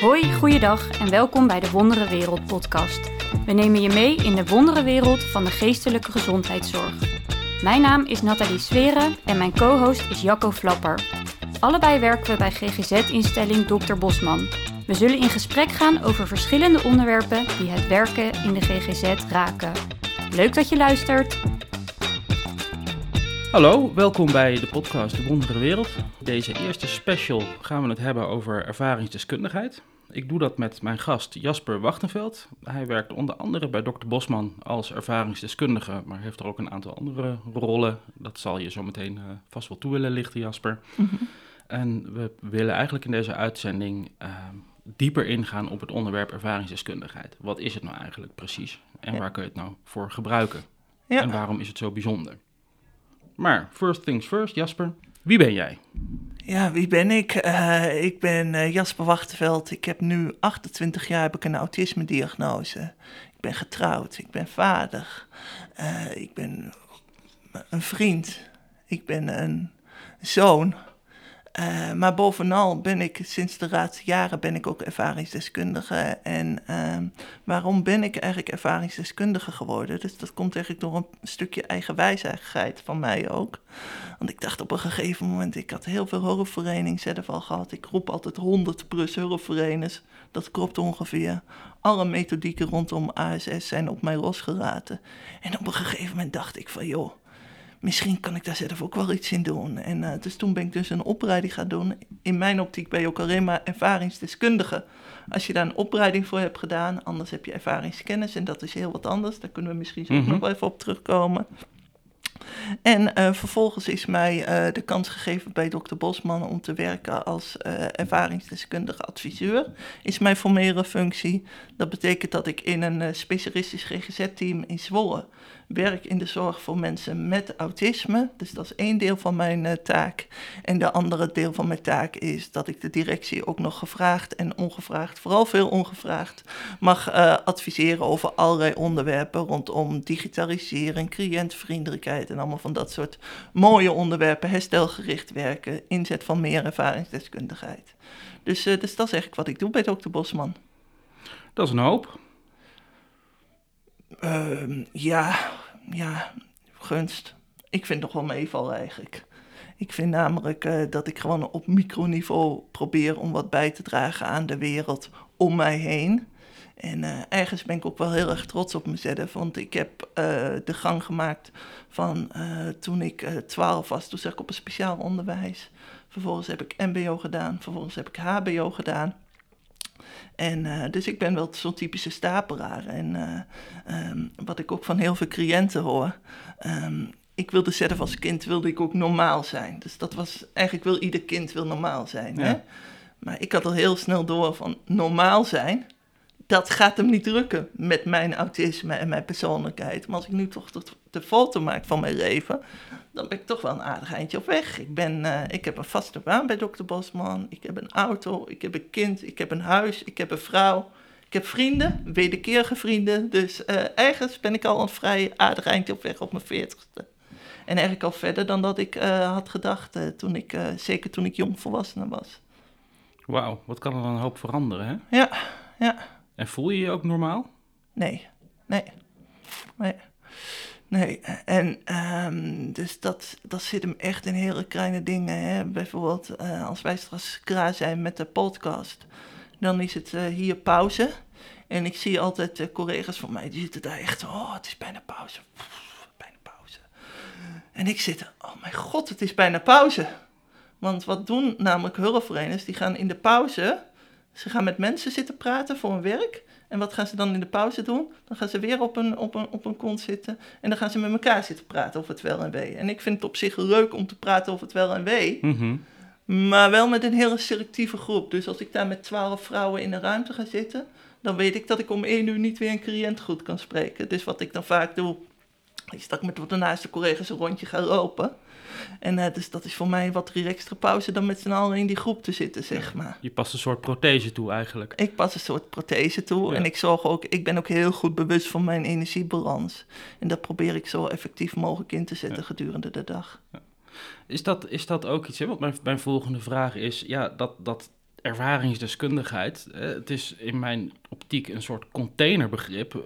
Hoi, goeiedag en welkom bij de Wonderen Wereld podcast. We nemen je mee in de wonderen wereld van de geestelijke gezondheidszorg. Mijn naam is Nathalie Sveren en mijn co-host is Jacco Flapper. Allebei werken we bij GGZ-instelling Dr. Bosman. We zullen in gesprek gaan over verschillende onderwerpen die het werken in de GGZ raken. Leuk dat je luistert! Hallo, welkom bij de podcast De Wonderen Wereld. Deze eerste special gaan we het hebben over ervaringsdeskundigheid. Ik doe dat met mijn gast Jasper Wachtenveld. Hij werkt onder andere bij Dr. Bosman als ervaringsdeskundige, maar heeft er ook een aantal andere rollen. Dat zal je zo meteen vast wel toe willen lichten, Jasper. Mm-hmm. En we willen eigenlijk in deze uitzending dieper ingaan op het onderwerp ervaringsdeskundigheid. Wat is het nou eigenlijk precies en waar kun je het nou voor gebruiken? Ja. En waarom is het zo bijzonder? Maar first things first, Jasper, wie ben jij? Ja, wie ben ik? Ik ben Jasper Wachtenveld. Ik heb nu 28 jaar een autisme-diagnose. Ik ben getrouwd, ik ben vader, ik ben een vriend, ik ben een zoon. Maar bovenal ben ik sinds de laatste jaren ook ervaringsdeskundige. En waarom ben ik eigenlijk ervaringsdeskundige geworden? Dus dat komt eigenlijk door een stukje eigenwijzigheid van mij ook. Want ik dacht op een gegeven moment, ik had heel veel hulpverlenings zelf al gehad. Ik roep altijd 100+ hulpverleners, dat klopt ongeveer. Alle methodieken rondom ASS zijn op mij losgelaten. En op een gegeven moment dacht ik van joh, misschien kan ik daar zelf ook wel iets in doen. En dus toen ben ik dus een opleiding gaan doen. In mijn optiek ben je ook alleen maar ervaringsdeskundige. Als je daar een opleiding voor hebt gedaan, anders heb je ervaringskennis. En dat is heel wat anders. Daar kunnen we misschien zo nog wel even op terugkomen. En vervolgens is mij de kans gegeven bij Dr. Bosman om te werken als ervaringsdeskundige adviseur. Is mijn formele functie. Dat betekent dat ik in een specialistisch GGZ-team in Zwolle werk in de zorg voor mensen met autisme. Dus dat is één deel van mijn taak. En de andere deel van mijn taak is dat ik de directie ook nog gevraagd en ongevraagd, vooral veel ongevraagd, mag adviseren over allerlei onderwerpen rondom digitalisering, cliëntvriendelijkheid en allemaal van dat soort mooie onderwerpen, herstelgericht werken, inzet van meer ervaringsdeskundigheid. Dus dat is eigenlijk wat ik doe bij Dr. Bosman. Dat is een hoop. Ja, gunst. Ik vind het nog wel meeval eigenlijk. Ik vind namelijk dat ik gewoon op microniveau probeer om wat bij te dragen aan de wereld om mij heen. En ergens ben ik ook wel heel erg trots op mezelf, want ik heb de gang gemaakt van toen ik 12 was, toen zat ik op een speciaal onderwijs. Vervolgens heb ik mbo gedaan, vervolgens heb ik hbo gedaan. En dus ik ben wel zo'n typische stapelaar. En wat ik ook van heel veel cliënten hoor, ik wilde zelf als kind ik ook normaal zijn. Dus dat was eigenlijk ieder kind wil normaal zijn. Ja. Hè? Maar ik had al heel snel door van normaal zijn, dat gaat hem niet lukken met mijn autisme en mijn persoonlijkheid. Maar als ik nu toch de foto maak van mijn leven, dan ben ik toch wel een aardig eindje op weg. Ik heb een vaste baan bij Dr. Bosman. Ik heb een auto, ik heb een kind, ik heb een huis, ik heb een vrouw. Ik heb vrienden, wederkerige vrienden. Dus ergens ben ik al een vrij aardig eindje op weg op mijn 40ste. En eigenlijk al verder dan dat ik had gedacht, zeker toen ik jongvolwassene was. Wauw, wat kan er dan een hoop veranderen, hè? Ja, ja. En voel je je ook normaal? Nee. En dus dat zit hem echt in hele kleine dingen. Hè? Bijvoorbeeld als wij straks klaar zijn met de podcast, dan is het hier pauze. En ik zie altijd collega's van mij, die zitten daar echt, het is bijna pauze. En ik zit, oh mijn god, het is bijna pauze. Want wat doen namelijk hulpverleners? Die gaan in de pauze, ze gaan met mensen zitten praten voor hun werk. En wat gaan ze dan in de pauze doen? Dan gaan ze weer op een kont zitten. En dan gaan ze met elkaar zitten praten over het wel en wee. En ik vind het op zich leuk om te praten over het wel en wee. Mm-hmm. Maar wel met een hele selectieve groep. Dus als ik daar met 12 vrouwen in een ruimte ga zitten, dan weet ik dat ik om 1 uur niet weer een cliënt goed kan spreken. Dus wat ik dan vaak doe, is dat ik met de naaste collega's een rondje ga lopen. En dus dat is voor mij een wat relaxtere pauze dan met z'n allen in die groep te zitten, zeg maar. Je past een soort prothese toe eigenlijk. Ik pas een soort prothese toe en ik ben ook heel goed bewust van mijn energiebalans. En dat probeer ik zo effectief mogelijk in te zetten gedurende de dag. Ja. Is dat ook iets, hè? Want mijn volgende vraag is, ja, dat ervaringsdeskundigheid. Het is in mijn optiek een soort containerbegrip.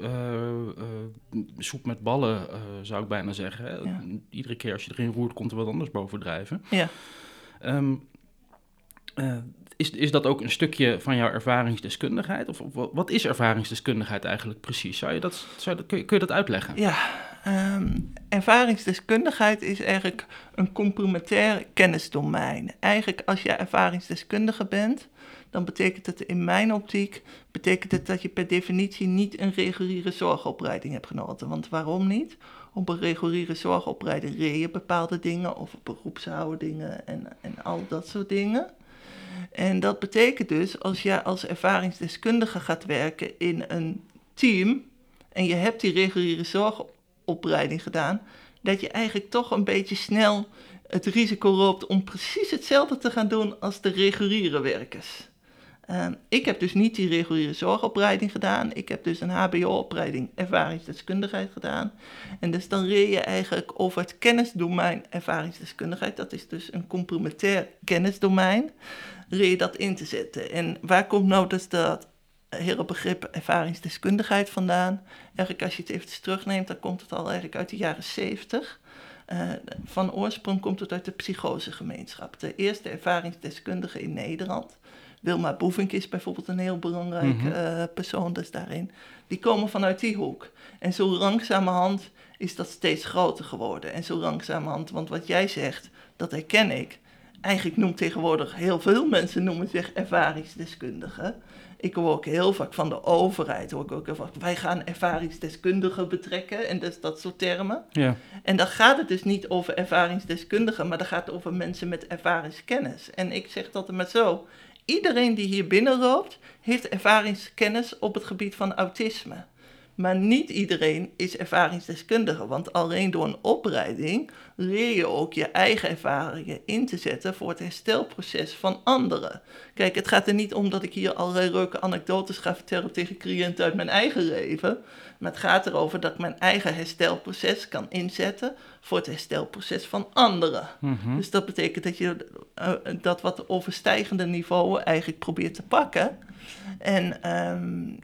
Soep met ballen, zou ik bijna zeggen. Ja. Iedere keer als je erin roert, komt er wat anders boven drijven. Ja. Is dat ook een stukje van jouw ervaringsdeskundigheid? Of wat is ervaringsdeskundigheid eigenlijk precies? Kun je dat uitleggen? Ja, ervaringsdeskundigheid is eigenlijk een complementair kennisdomein. Eigenlijk als je ervaringsdeskundige bent, dan betekent het in mijn optiek... betekent het dat je per definitie niet een reguliere zorgopleiding hebt genoten. Want waarom niet? Op een reguliere zorgopleiding reed je bepaalde dingen... of beroepshoudingen en al dat soort dingen... En dat betekent dus, als je als ervaringsdeskundige gaat werken in een team... en je hebt die reguliere zorgopleiding gedaan... dat je eigenlijk toch een beetje snel het risico loopt om precies hetzelfde te gaan doen als de reguliere werkers. Ik heb dus niet die reguliere zorgopleiding gedaan. Ik heb dus een hbo-opleiding ervaringsdeskundigheid gedaan. En dus dan leer je eigenlijk over het kennisdomein ervaringsdeskundigheid. Dat is dus een complementair kennisdomein. Leer je dat in te zetten. En waar komt nou dus dat hele begrip ervaringsdeskundigheid vandaan? Eigenlijk als je het eventjes terugneemt, dan komt het al eigenlijk uit de jaren '70... Van oorsprong komt het uit de psychosegemeenschap. De eerste ervaringsdeskundige in Nederland... Wilma Boeving is bijvoorbeeld een heel belangrijk persoon dus daarin. Die komen vanuit die hoek. En zo langzamerhand is dat steeds groter geworden. En zo langzamerhand, want wat jij zegt, dat herken ik. Eigenlijk noemt tegenwoordig heel veel mensen noemen zich ervaringsdeskundigen. Ik hoor ook heel vaak van de overheid, hoor ik ook heel vaak, wij gaan ervaringsdeskundigen betrekken en dus dat soort termen. Ja. En dan gaat het dus niet over ervaringsdeskundigen, maar dan gaat het over mensen met ervaringskennis. En ik zeg dat er maar zo... Iedereen die hier binnenloopt, heeft ervaringskennis op het gebied van autisme. Maar niet iedereen is ervaringsdeskundige, want alleen door een opleiding leer je ook je eigen ervaringen in te zetten voor het herstelproces van anderen. Kijk, het gaat er niet om dat ik hier allerlei leuke anekdotes ga vertellen tegen cliënten uit mijn eigen leven, maar het gaat erover dat ik mijn eigen herstelproces kan inzetten voor het herstelproces van anderen. Mm-hmm. Dus dat betekent dat je dat wat overstijgende niveau eigenlijk probeert te pakken. En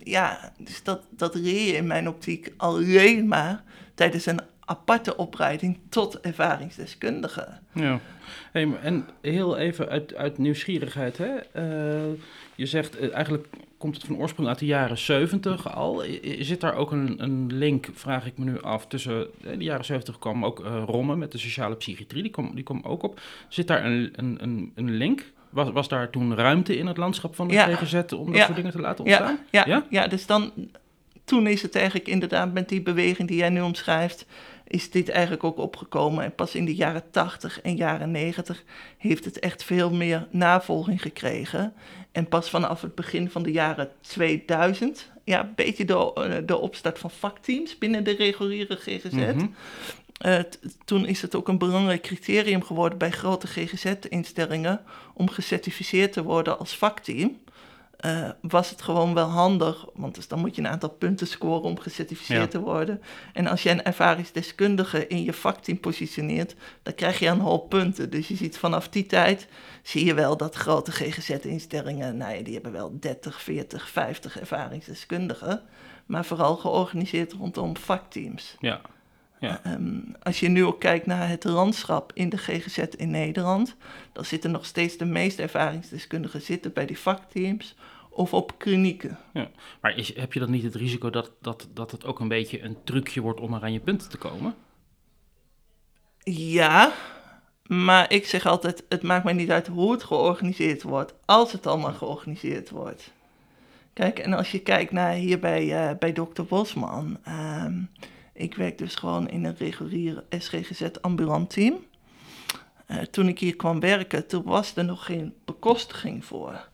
dus dat leer je in mijn optiek alleen maar tijdens een aparte opleiding tot ervaringsdeskundige. Ja, hey, en heel even uit nieuwsgierigheid, hè? Je zegt eigenlijk komt het van oorsprong uit de jaren '70 al. Zit daar ook een link, vraag ik me nu af, tussen de jaren '70 kwam ook Romme met de sociale psychiatrie, die kwam ook op. Zit daar een link? Was daar toen ruimte in het landschap van de GGZ om dat soort dingen te laten ontstaan? Ja, dus dan... Toen is het eigenlijk inderdaad met die beweging die jij nu omschrijft, is dit eigenlijk ook opgekomen. En pas in de jaren '80 en jaren '90 heeft het echt veel meer navolging gekregen. En pas vanaf het begin van de jaren 2000, een beetje de opstart van vakteams binnen de reguliere GGZ. Mm-hmm. Toen is het ook een belangrijk criterium geworden bij grote GGZ-instellingen om gecertificeerd te worden als vakteam. Was het gewoon wel handig, want dus dan moet je een aantal punten scoren om gecertificeerd te worden. En als je een ervaringsdeskundige in je vakteam positioneert, dan krijg je een hoop punten. Dus je ziet vanaf die tijd, zie je wel dat grote GGZ-instellingen, die hebben wel 30, 40, 50 ervaringsdeskundigen, maar vooral georganiseerd rondom vakteams. Ja. Ja. Als je nu ook kijkt naar het landschap in de GGZ in Nederland, dan zitten nog steeds de meeste ervaringsdeskundigen zitten bij die vakteams of op klinieken. Ja. Maar heb je dan niet het risico dat het ook een beetje een trucje wordt om er aan je punten te komen? Ja, maar ik zeg altijd, het maakt mij niet uit hoe het georganiseerd wordt, als het allemaal georganiseerd wordt. Kijk, en als je kijkt naar hier bij Dr. Bosman... Ik werk dus gewoon in een regulier SGGZ-ambulant team. Toen ik hier kwam werken, toen was er nog geen bekostiging voor.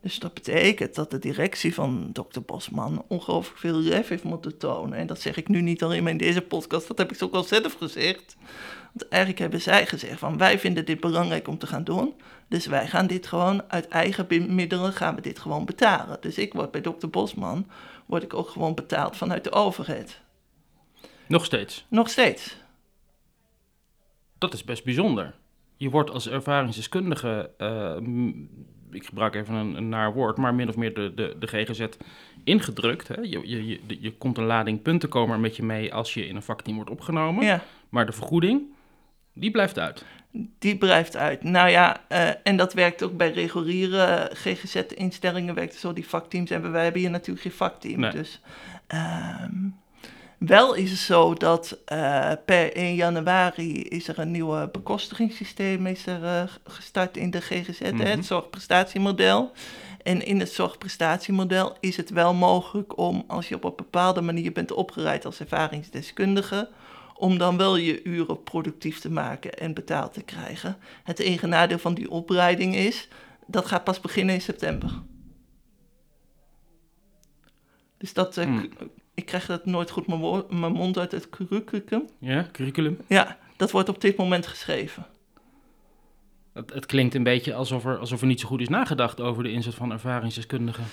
Dus dat betekent dat de directie van Dr. Bosman ongelooflijk veel lef heeft moeten tonen. En dat zeg ik nu niet alleen maar in deze podcast, dat heb ik ook al zelf gezegd. Want eigenlijk hebben zij gezegd van wij vinden dit belangrijk om te gaan doen. Dus wij gaan dit gewoon uit eigen middelen gaan we dit gewoon betalen. Dus ik word bij Dr. Bosman word ik ook gewoon betaald vanuit de overheid. Nog steeds? Nog steeds. Dat is best bijzonder. Je wordt als ervaringsdeskundige ik gebruik even een naar woord, maar min of meer de GGZ ingedrukt. Hè? Je komt een lading puntenkomer met je mee als je in een vakteam wordt opgenomen. Ja. Maar de vergoeding, die blijft uit. Die blijft uit. Nou ja, en dat werkt ook bij reguliere GGZ-instellingen, werkt zo die vakteams. En wij hebben hier natuurlijk geen vakteam. Nee. Dus wel is het zo dat per 1 januari is er een nieuw bekostigingssysteem gestart in de GGZ, mm-hmm. Het zorgprestatiemodel. En in het zorgprestatiemodel is het wel mogelijk om, als je op een bepaalde manier bent opgeleid als ervaringsdeskundige, om dan wel je uren productief te maken en betaald te krijgen. Het enige nadeel van die opleiding is, dat gaat pas beginnen in september. Dus dat... Ik krijg dat nooit goed mijn mond uit, het curriculum. Ja, curriculum. Ja, dat wordt op dit moment geschreven. Het klinkt een beetje alsof er niet zo goed is nagedacht over de inzet van ervaringsdeskundigen.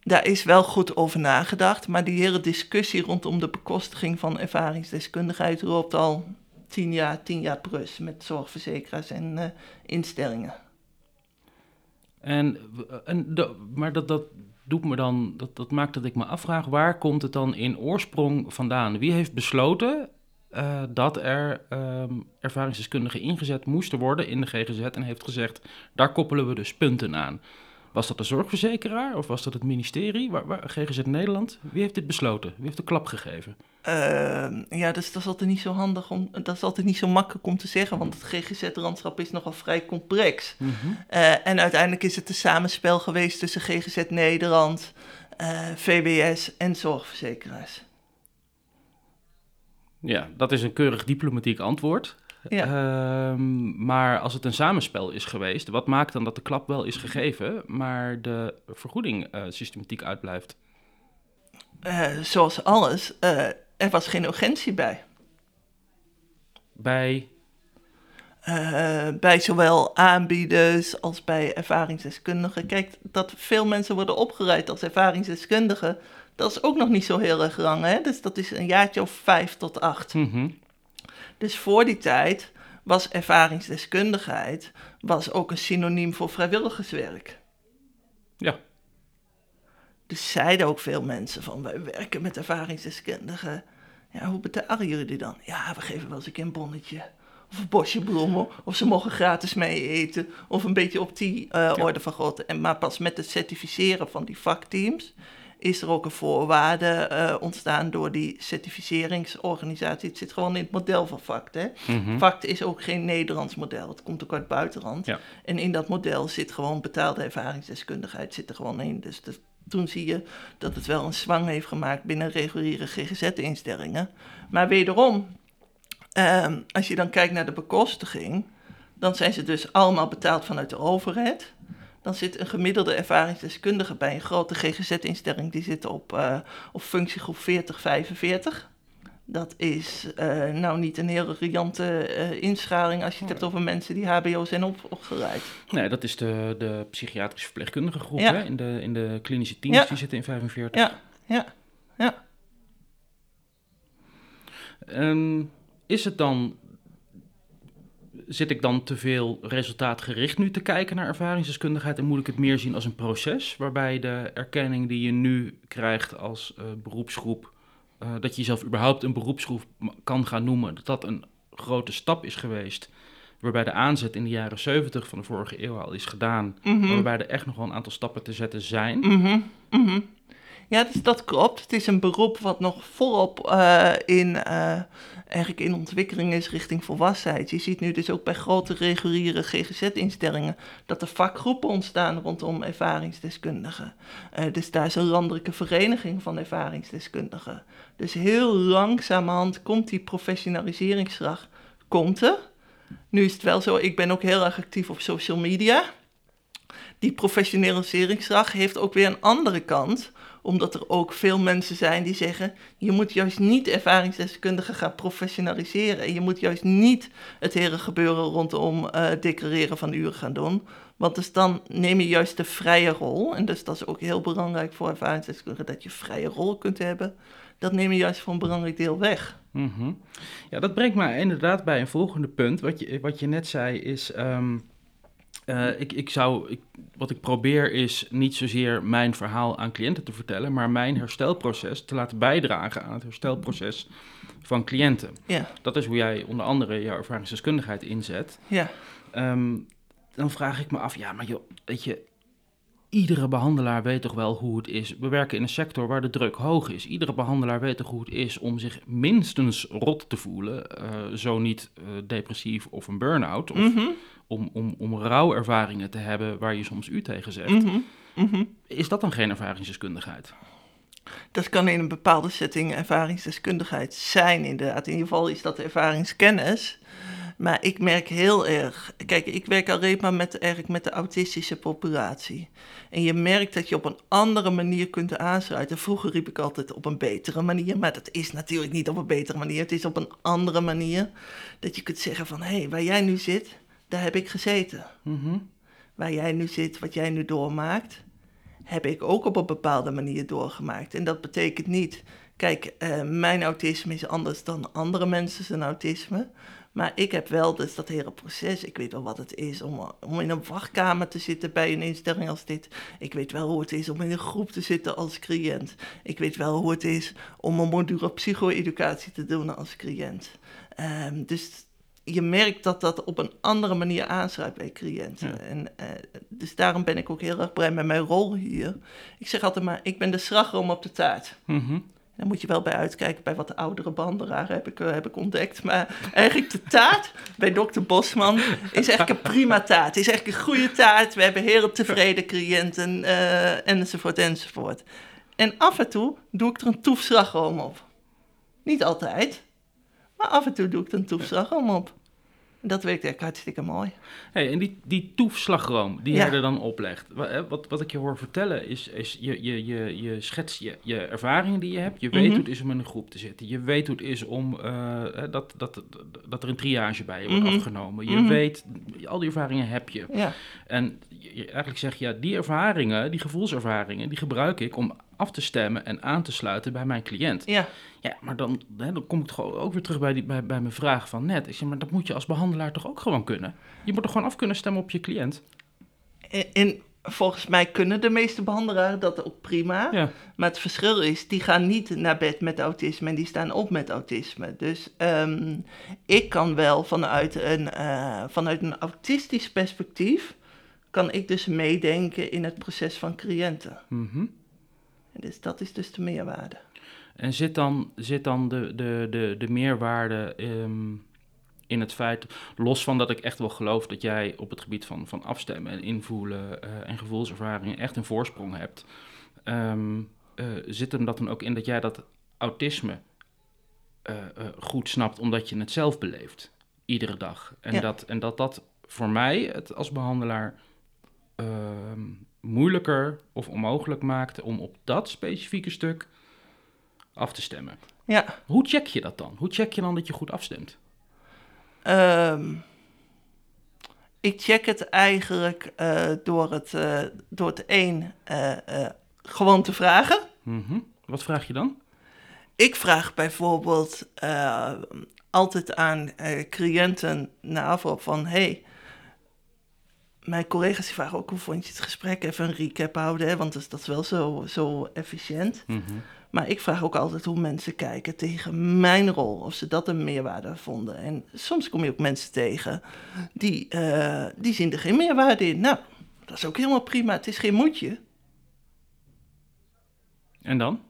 Daar is wel goed over nagedacht, maar die hele discussie rondom de bekostiging van ervaringsdeskundigheid loopt al 10 jaar plus met zorgverzekeraars en instellingen. Dat maakt dat ik me afvraag, waar komt het dan in oorsprong vandaan? Wie heeft besloten dat er ervaringsdeskundigen ingezet moesten worden in de GGZ en heeft gezegd, daar koppelen we dus punten aan? Was dat de zorgverzekeraar of was dat het ministerie? GGZ Nederland? Wie heeft dit besloten? Wie heeft de klap gegeven? Dus dat is altijd niet zo handig dat is altijd niet zo makkelijk om te zeggen, want het GGZ-landschap is nogal vrij complex. Mm-hmm. En uiteindelijk is het een samenspel geweest tussen GGZ Nederland, VWS en zorgverzekeraars. Ja, dat is een keurig diplomatiek antwoord. Ja. Maar als het een samenspel is geweest, wat maakt dan dat de klap wel is gegeven, maar de vergoeding systematiek uitblijft? Zoals alles, er was geen urgentie bij. Bij zowel aanbieders als bij ervaringsdeskundigen. Kijk, dat veel mensen worden opgeleid als ervaringsdeskundigen, dat is ook nog niet zo heel erg lang, hè? Dus dat is een jaartje of 5 tot 8. Mm-hmm. Dus voor die tijd was ervaringsdeskundigheid ook een synoniem voor vrijwilligerswerk. Ja. Dus zeiden ook veel mensen van, wij werken met ervaringsdeskundigen. Ja, hoe betalen jullie die dan? Ja, we geven wel eens een keer een bonnetje. Of een bosje bloemen. Of ze mogen gratis mee eten. Of een beetje op die orde van grootte. Maar pas met het certificeren van die vakteams is er ook een voorwaarde ontstaan door die certificeringsorganisatie. Het zit gewoon in het model van FACT. Hè? Mm-hmm. FACT is ook geen Nederlands model. Het komt ook uit het buitenland. Ja. En in dat model zit gewoon betaalde ervaringsdeskundigheid zit er gewoon in. Dus toen zie je dat het wel een zwang heeft gemaakt binnen reguliere GGZ-instellingen. Maar wederom, als je dan kijkt naar de bekostiging, dan zijn ze dus allemaal betaald vanuit de overheid. Dan zit een gemiddelde ervaringsdeskundige bij een grote GGZ-instelling, die zit op functiegroep 40-45. Dat is niet een hele riante inschaling als je het hebt over mensen die hbo zijn opgeleid. Nee, dat is de psychiatrische verpleegkundige groep, ja. Hè? In de klinische teams, ja. Die zitten in 45. Ja. Is het dan... Zit ik dan te veel resultaatgericht nu te kijken naar ervaringsdeskundigheid en moet ik het meer zien als een proces waarbij de erkenning die je nu krijgt als beroepsgroep, dat je jezelf überhaupt een beroepsgroep kan gaan noemen, dat dat een grote stap is geweest waarbij de aanzet in de jaren 70 van de vorige eeuw al is gedaan, mm-hmm. Waarbij er echt nog wel een aantal stappen te zetten zijn. Mm-hmm. Mm-hmm. Ja, dus dat klopt. Het is een beroep wat nog volop eigenlijk in ontwikkeling is richting volwassenheid. Je ziet nu dus ook bij grote reguliere GGZ-instellingen dat er vakgroepen ontstaan rondom ervaringsdeskundigen. Dus daar is een landelijke vereniging van ervaringsdeskundigen. Dus heel langzamerhand komt die professionaliseringsslag. Komt er. Nu is het wel zo, ik ben ook heel erg actief op social media. Die professionaliseringsslag heeft ook weer een andere kant, omdat er ook veel mensen zijn die zeggen, je moet juist niet ervaringsdeskundigen gaan professionaliseren. En je moet juist niet het hele gebeuren rondom declareren van uren gaan doen. Want dus dan neem je juist de vrije rol. En dus dat is ook heel belangrijk voor ervaringsdeskundigen, dat je vrije rol kunt hebben. Dat neem je juist voor een belangrijk deel weg. Mm-hmm. Ja, dat brengt mij inderdaad bij een volgende punt. Wat je net zei is... Wat ik probeer is niet zozeer mijn verhaal aan cliënten te vertellen, maar mijn herstelproces te laten bijdragen aan het herstelproces van cliënten. Ja. Dat is hoe jij onder andere jouw ervaringsdeskundigheid inzet. Ja. Dan vraag ik me af, ja, maar joh, weet je, iedere behandelaar weet toch wel hoe het is. We werken in een sector waar de druk hoog is. Iedere behandelaar weet toch hoe het is om zich minstens rot te voelen, zo niet depressief of een burn-out, of mm-hmm. om rouwervaringen te hebben waar je soms u tegen zegt. Mm-hmm. Mm-hmm. Is dat dan geen ervaringsdeskundigheid? Dat kan in een bepaalde setting ervaringsdeskundigheid zijn, inderdaad. In ieder geval is dat ervaringskennis. Maar ik merk heel erg... Kijk, ik werk al met de autistische populatie. En je merkt dat je op een andere manier kunt aansluiten. Vroeger riep ik altijd op een betere manier. Maar dat is natuurlijk niet op een betere manier. Het is op een andere manier. Dat je kunt zeggen van... Hé, waar jij nu zit, daar heb ik gezeten. Mm-hmm. Waar jij nu zit, wat jij nu doormaakt... heb ik ook op een bepaalde manier doorgemaakt. En dat betekent niet... Kijk, mijn autisme is anders dan andere mensen zijn autisme... Maar ik heb wel dus dat hele proces. Ik weet wel wat het is om in een wachtkamer te zitten bij een instelling als dit. Ik weet wel hoe het is om in een groep te zitten als cliënt. Ik weet wel hoe het is om een module psycho-educatie te doen als cliënt. Dus je merkt dat op een andere manier aansluit bij cliënten. Ja. Dus daarom ben ik ook heel erg blij met mijn rol hier. Ik zeg altijd maar, ik ben de slagroom op de taart. Mm-hmm. Daar moet je wel bij uitkijken bij wat de oudere behandelaren heb ik ontdekt. Maar eigenlijk de taart bij Dr. Bosman is eigenlijk een prima taart. Is eigenlijk een goede taart. We hebben heel tevreden cliënten enzovoort enzovoort. En af en toe doe ik er een toef slagroom op. Niet altijd, maar af en toe doe ik er een toef slagroom op. Dat werkt echt hartstikke mooi. Hey, en die toefslagroom die jij er dan oplegt. Wat ik je hoor vertellen is je schets je ervaringen die je hebt. Je weet mm-hmm. hoe het is om in een groep te zitten. Je weet hoe het is om dat er een triage bij je wordt mm-hmm. afgenomen. Je mm-hmm. weet, al die ervaringen heb je. Ja. En eigenlijk zeg je, ja, die ervaringen, die gevoelservaringen, die gebruik ik om af te stemmen en aan te sluiten bij mijn cliënt. Ja. Ja, maar dan kom ik toch ook weer terug bij mijn vraag van net. Ik zeg, maar dat moet je als behandelaar toch ook gewoon kunnen? Je moet toch gewoon af kunnen stemmen op je cliënt? En volgens mij kunnen de meeste behandelaren dat ook prima. Ja. Maar het verschil is, die gaan niet naar bed met autisme en die staan op met autisme. Dus ik kan wel vanuit een autistisch perspectief, kan ik dus meedenken in het proces van cliënten. Mm-hmm. Dus dat is dus de meerwaarde. En zit dan de meerwaarde in het feit, los van dat ik echt wel geloof dat jij op het gebied van afstemmen en invoelen en gevoelservaringen echt een voorsprong hebt, zit hem dat dan ook in dat jij dat autisme goed snapt omdat je het zelf beleeft, iedere dag. En, ja. dat voor mij het als behandelaar... moeilijker of onmogelijk maakte om op dat specifieke stuk af te stemmen. Ja. Hoe check je dat dan? Hoe check je dan dat je goed afstemt? Ik check het eigenlijk door het gewoon te vragen. Mm-hmm. Wat vraag je dan? Ik vraag bijvoorbeeld altijd aan cliënten na afloop van... Hey, mijn collega's vragen ook, hoe vond je het gesprek? Even een recap houden, hè? Want dat is wel zo efficiënt. Mm-hmm. Maar ik vraag ook altijd hoe mensen kijken tegen mijn rol. Of ze dat een meerwaarde vonden. En soms kom je ook mensen tegen die zien er geen meerwaarde in. Nou, dat is ook helemaal prima. Het is geen moetje. En dan?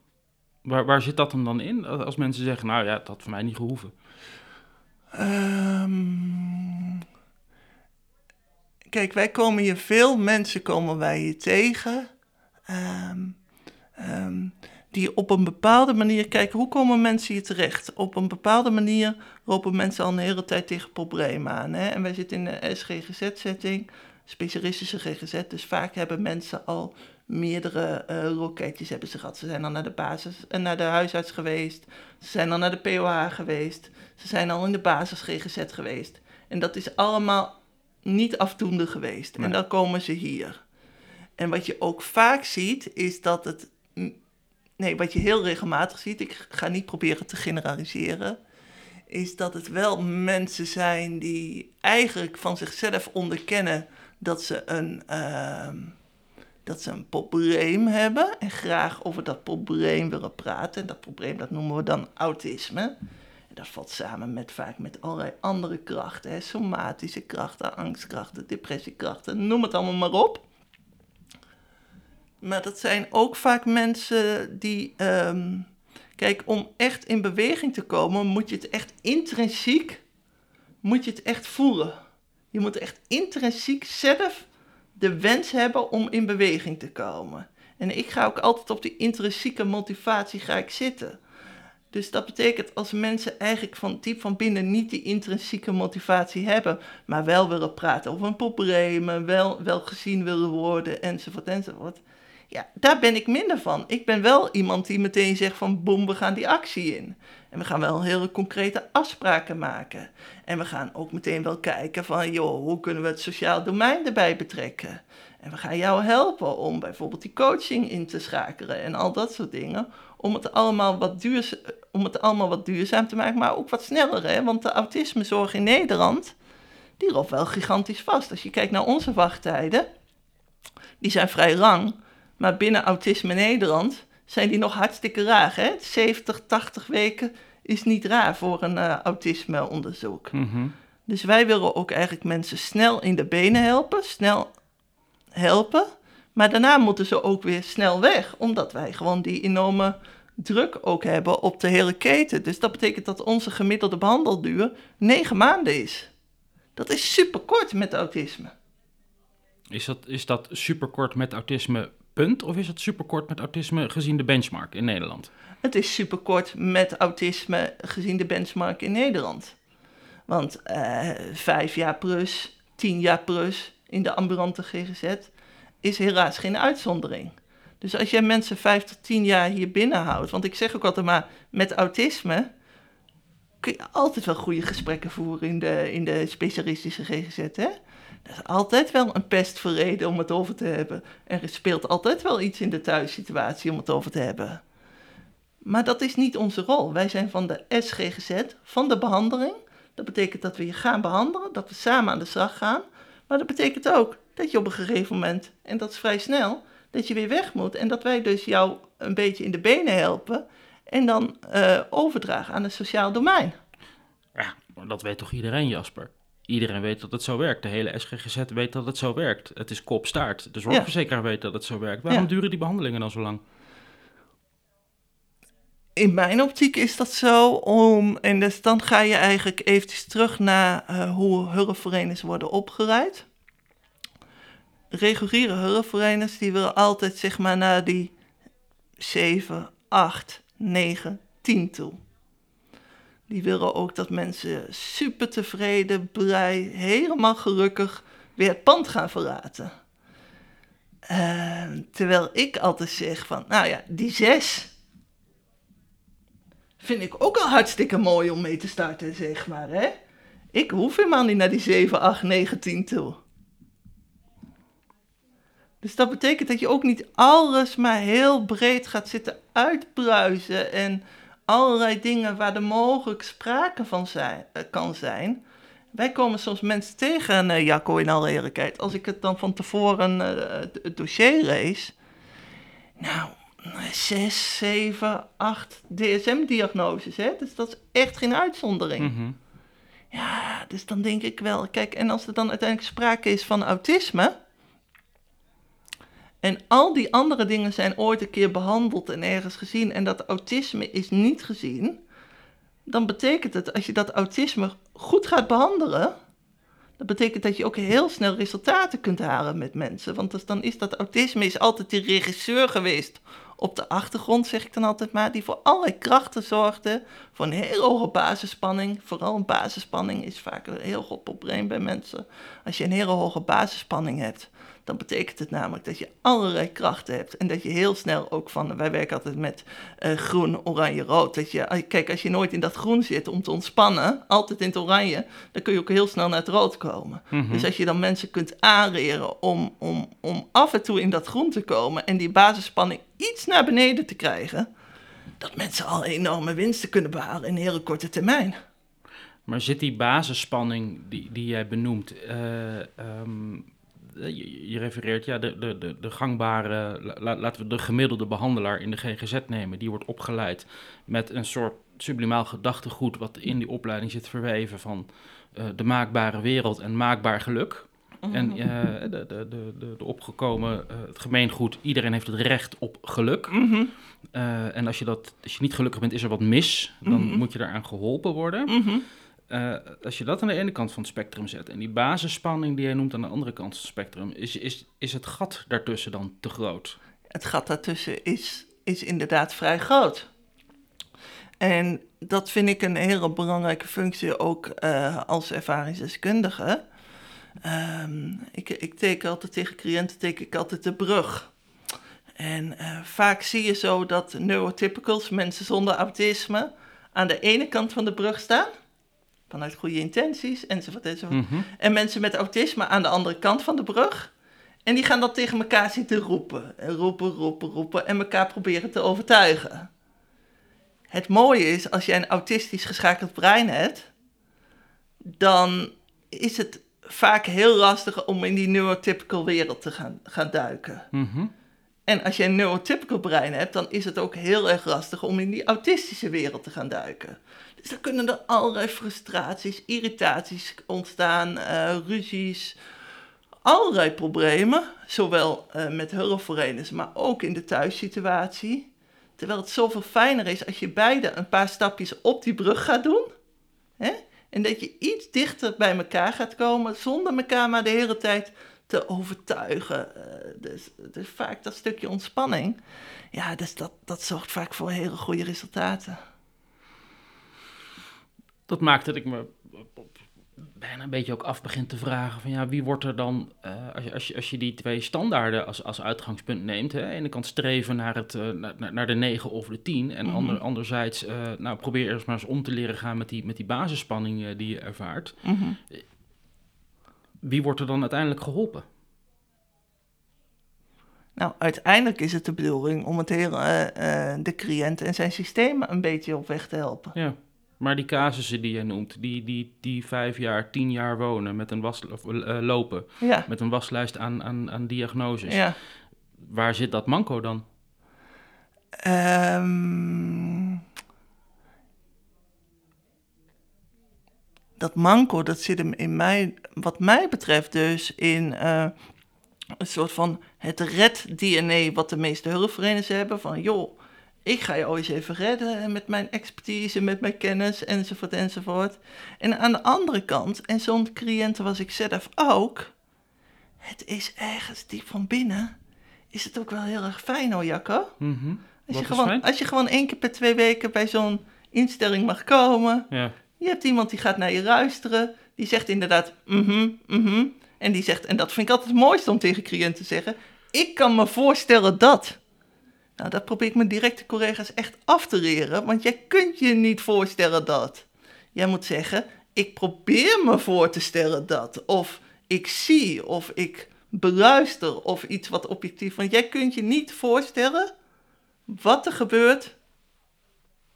Waar zit dat hem dan in? Als mensen zeggen, nou ja, dat had voor mij niet gehoeven. Kijk, veel mensen komen wij hier tegen, die op een bepaalde manier kijken, hoe komen mensen hier terecht? Op een bepaalde manier roepen mensen al een hele tijd tegen problemen aan. Hè? En wij zitten in de SGGZ-setting, specialistische GGZ, dus vaak hebben mensen al meerdere loketjes hebben ze gehad. Ze zijn al naar de basis en naar de huisarts geweest, ze zijn al naar de POH geweest, ze zijn al in de basis GGZ geweest. En dat is allemaal... niet afdoende geweest. Nee. En dan komen ze hier. En wat je ook vaak ziet, is dat het... Nee, wat je heel regelmatig ziet, ik ga niet proberen te generaliseren... is dat het wel mensen zijn die eigenlijk van zichzelf onderkennen... dat ze een probleem hebben en graag over dat probleem willen praten. En dat probleem, dat noemen we dan autisme. En dat valt samen met vaak met allerlei andere krachten, hè, somatische krachten, angstkrachten, depressiekrachten, noem het allemaal maar op. Maar dat zijn ook vaak mensen die... Kijk, om echt in beweging te komen, moet je het echt intrinsiek, moet je het echt voelen. Je moet echt intrinsiek zelf de wens hebben om in beweging te komen. En ik ga ook altijd op die intrinsieke motivatie ga ik zitten. Dus dat betekent als mensen eigenlijk van diep van binnen niet die intrinsieke motivatie hebben, maar wel willen praten over hun problemen, wel gezien willen worden, enzovoort, enzovoort. Ja, daar ben ik minder van. Ik ben wel iemand die meteen zegt van boem, we gaan die actie in. En we gaan wel hele concrete afspraken maken. En we gaan ook meteen wel kijken van joh, hoe kunnen we het sociaal domein erbij betrekken? En we gaan jou helpen om bijvoorbeeld die coaching in te schakelen en al dat soort dingen. Om het allemaal wat duurzaam te maken, maar ook wat sneller. Hè? Want de autismezorg in Nederland, die loopt wel gigantisch vast. Als je kijkt naar onze wachttijden, die zijn vrij lang. Maar binnen Autisme Nederland zijn die nog hartstikke raar. Hè? 70, 80 weken is niet raar voor een autismeonderzoek. Mm-hmm. Dus wij willen ook eigenlijk mensen snel in de benen helpen, Maar daarna moeten ze ook weer snel weg, omdat wij gewoon die enorme druk ook hebben op de hele keten. Dus dat betekent dat onze gemiddelde behandelduur 9 maanden is. Dat is superkort met autisme. Is dat superkort met autisme punt of is het superkort met autisme gezien de benchmark in Nederland? Het is superkort met autisme gezien de benchmark in Nederland. Want 5 jaar plus, 10 jaar plus in de ambulante GGZ is helaas geen uitzondering. Dus als jij mensen 5 tot 10 jaar hier binnen houdt, want ik zeg ook altijd maar met autisme kun je altijd wel goede gesprekken voeren in de specialistische GGZ, hè? Er is altijd wel een pestverreden om het over te hebben. Er speelt altijd wel iets in de thuissituatie om het over te hebben. Maar dat is niet onze rol. Wij zijn van de SGGZ, van de behandeling. Dat betekent dat we je gaan behandelen, dat we samen aan de slag gaan. Maar dat betekent ook dat je op een gegeven moment, en dat is vrij snel, dat je weer weg moet. En dat wij dus jou een beetje in de benen helpen en dan overdragen aan het sociaal domein. Ja, dat weet toch iedereen, Jasper? Iedereen weet dat het zo werkt. De hele SGGZ weet dat het zo werkt. Het is kopstaart. De zorgverzekeraar weet dat het zo werkt. Waarom duren die behandelingen dan zo lang? In mijn optiek is dat zo. En dus dan ga je eigenlijk eventjes terug naar hoe hulpverleners worden opgeleid. Reguliere hulpverleners die willen altijd zeg maar naar die 7, 8, 9, 10 toe. Die willen ook dat mensen super tevreden, blij, helemaal gelukkig weer het pand gaan verlaten. Terwijl ik altijd zeg van, nou ja, die 6 vind ik ook al hartstikke mooi om mee te starten, zeg maar. Hè? Ik hoef helemaal niet naar die 7, 8, 9, 10 toe. Dus dat betekent dat je ook niet alles maar heel breed gaat zitten uitpluizen en allerlei dingen waar er mogelijk sprake van kan zijn. Wij komen soms mensen tegen, Jacco, in alle eerlijkheid. Als ik het dan van tevoren het dossier lees. Nou, 6, 7, 8 DSM-diagnoses, hè? Dus dat is echt geen uitzondering. Mm-hmm. Ja, dus dan denk ik wel. Kijk, en als er dan uiteindelijk sprake is van autisme en al die andere dingen zijn ooit een keer behandeld en ergens gezien en dat autisme is niet gezien, dan betekent het, als je dat autisme goed gaat behandelen, dat betekent dat je ook heel snel resultaten kunt halen met mensen. Want dan is dat autisme is altijd die regisseur geweest op de achtergrond, zeg ik dan altijd maar, die voor allerlei krachten zorgde, voor een heel hoge basisspanning. Vooral een basisspanning is vaak een heel groot probleem bij mensen. Als je een hele hoge basisspanning hebt, dan betekent het namelijk dat je allerlei krachten hebt en dat je heel snel ook van, wij werken altijd met groen, oranje, rood. Dat je, kijk, als je nooit in dat groen zit om te ontspannen, altijd in het oranje, dan kun je ook heel snel naar het rood komen. Mm-hmm. Dus als je dan mensen kunt aanleren om af en toe in dat groen te komen en die basisspanning iets naar beneden te krijgen, dat mensen al enorme winsten kunnen behalen in een hele korte termijn. Maar zit die basisspanning die jij benoemt... je refereert, ja, de gangbare, laten we de gemiddelde behandelaar in de GGZ nemen. Die wordt opgeleid met een soort sublimaal gedachtegoed wat in die opleiding zit verweven van de maakbare wereld en maakbaar geluk. En de opgekomen, het gemeengoed, iedereen heeft het recht op geluk. Mm-hmm. En als je niet gelukkig bent, is er wat mis. Dan mm-hmm. moet je daaraan geholpen worden. Mm-hmm. Als je dat aan de ene kant van het spectrum zet en die basisspanning die jij noemt aan de andere kant van het spectrum, is het gat daartussen dan te groot? Het gat daartussen is inderdaad vrij groot. En dat vind ik een hele belangrijke functie ook als ervaringsdeskundige. Ik teken altijd tegen cliënten, de brug. En vaak zie je zo dat neurotypicals, mensen zonder autisme, aan de ene kant van de brug staan, vanuit goede intenties, enzovoort. Mm-hmm. En mensen met autisme aan de andere kant van de brug. En die gaan dat tegen elkaar zitten roepen. En roepen en elkaar proberen te overtuigen. Het mooie is, als jij een autistisch geschakeld brein hebt, dan is het vaak heel lastig om in die neurotypical wereld te gaan duiken. Mm-hmm. En als je een neurotypical brein hebt, dan is het ook heel erg lastig om in die autistische wereld te gaan duiken. Dus dan kunnen er allerlei frustraties, irritaties ontstaan, ruzies, allerlei problemen. Zowel met hulpverleners, maar ook in de thuissituatie. Terwijl het zoveel fijner is als je beide een paar stapjes op die brug gaat doen. Hè? En dat je iets dichter bij elkaar gaat komen, zonder elkaar maar de hele tijd te overtuigen. Dus vaak dat stukje ontspanning. Ja, dus dat zorgt vaak voor hele goede resultaten. Dat maakt dat ik me bijna een beetje ook af begin te vragen van ja, wie wordt er dan, als je die twee standaarden als uitgangspunt neemt, hè, aan de ene kant streven naar, naar de 9 of de 10 en mm-hmm. anderzijds, probeer eerst maar eens om te leren gaan met die basisspanning die je ervaart. Mm-hmm. Wie wordt er dan uiteindelijk geholpen? Nou, uiteindelijk is het de bedoeling om het hele, de cliënt en zijn systeem een beetje op weg te helpen. Ja. Maar die casussen die je noemt, die 5 jaar, 10 jaar wonen met een lopen, ja, met een waslijst aan diagnoses. Ja. Waar zit dat manco dan? Dat manco, dat zit hem in wat mij betreft dus in een soort van het red-DNA wat de meeste hulpverleners hebben van joh, ik ga je ooit even redden met mijn expertise, met mijn kennis, enzovoort. En aan de andere kant, en zo'n cliënt was ik zelf ook, het is ergens diep van binnen, is het ook wel heel erg fijn hoor, Jacco. Mm-hmm. Als je gewoon 1 keer per 2 weken bij zo'n instelling mag komen, ja, je hebt iemand die gaat naar je luisteren, die zegt inderdaad, mm-hmm, mm-hmm, en die zegt, en dat vind ik altijd het mooiste om tegen cliënten te zeggen, ik kan me voorstellen dat. Nou, dat probeer ik mijn directe collega's echt af te leren, want jij kunt je niet voorstellen dat. Jij moet zeggen, ik probeer me voor te stellen dat. Of ik zie, of ik beluister, of iets wat objectief. Want jij kunt je niet voorstellen wat er gebeurt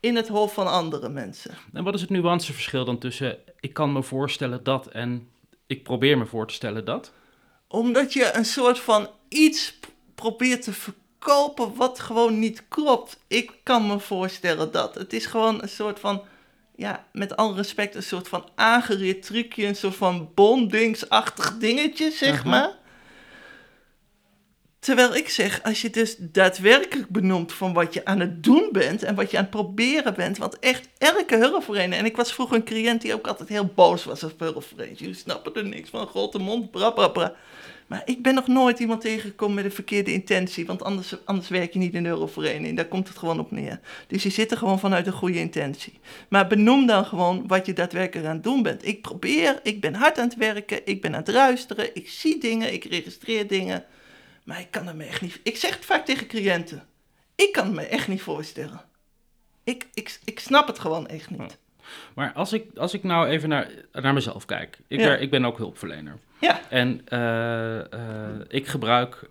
in het hoofd van andere mensen. En wat is het nuanceverschil dan tussen ik kan me voorstellen dat en ik probeer me voor te stellen dat? Omdat je een soort van iets probeert te kopen wat gewoon niet klopt. Ik kan me voorstellen dat. Het is gewoon een soort van, ja, met alle respect, een soort van aangereerd trucje, een soort van bondingsachtig dingetje, zeg uh-huh. maar. Terwijl ik zeg, als je dus daadwerkelijk benoemt van wat je aan het doen bent en wat je aan het proberen bent, want echt elke hulpverlener, en ik was vroeger een cliënt die ook altijd heel boos was op hulpverleners. Jullie snappen er niks van, grote mond, bra. Maar ik ben nog nooit iemand tegengekomen met een verkeerde intentie, want anders werk je niet in de hulpverlening. Daar komt het gewoon op neer. Dus je zit er gewoon vanuit een goede intentie. Maar benoem dan gewoon wat je daadwerkelijk aan het doen bent. Ik ben hard aan het werken, ik ben aan het luisteren, ik zie dingen, ik registreer dingen. Maar ik kan het me echt niet... Ik zeg het vaak tegen cliënten. Ik kan het me echt niet voorstellen. Ik snap het gewoon echt niet. Ja. Maar als ik nou even naar mezelf kijk. Ik ben ook hulpverlener. Ja. En ik gebruik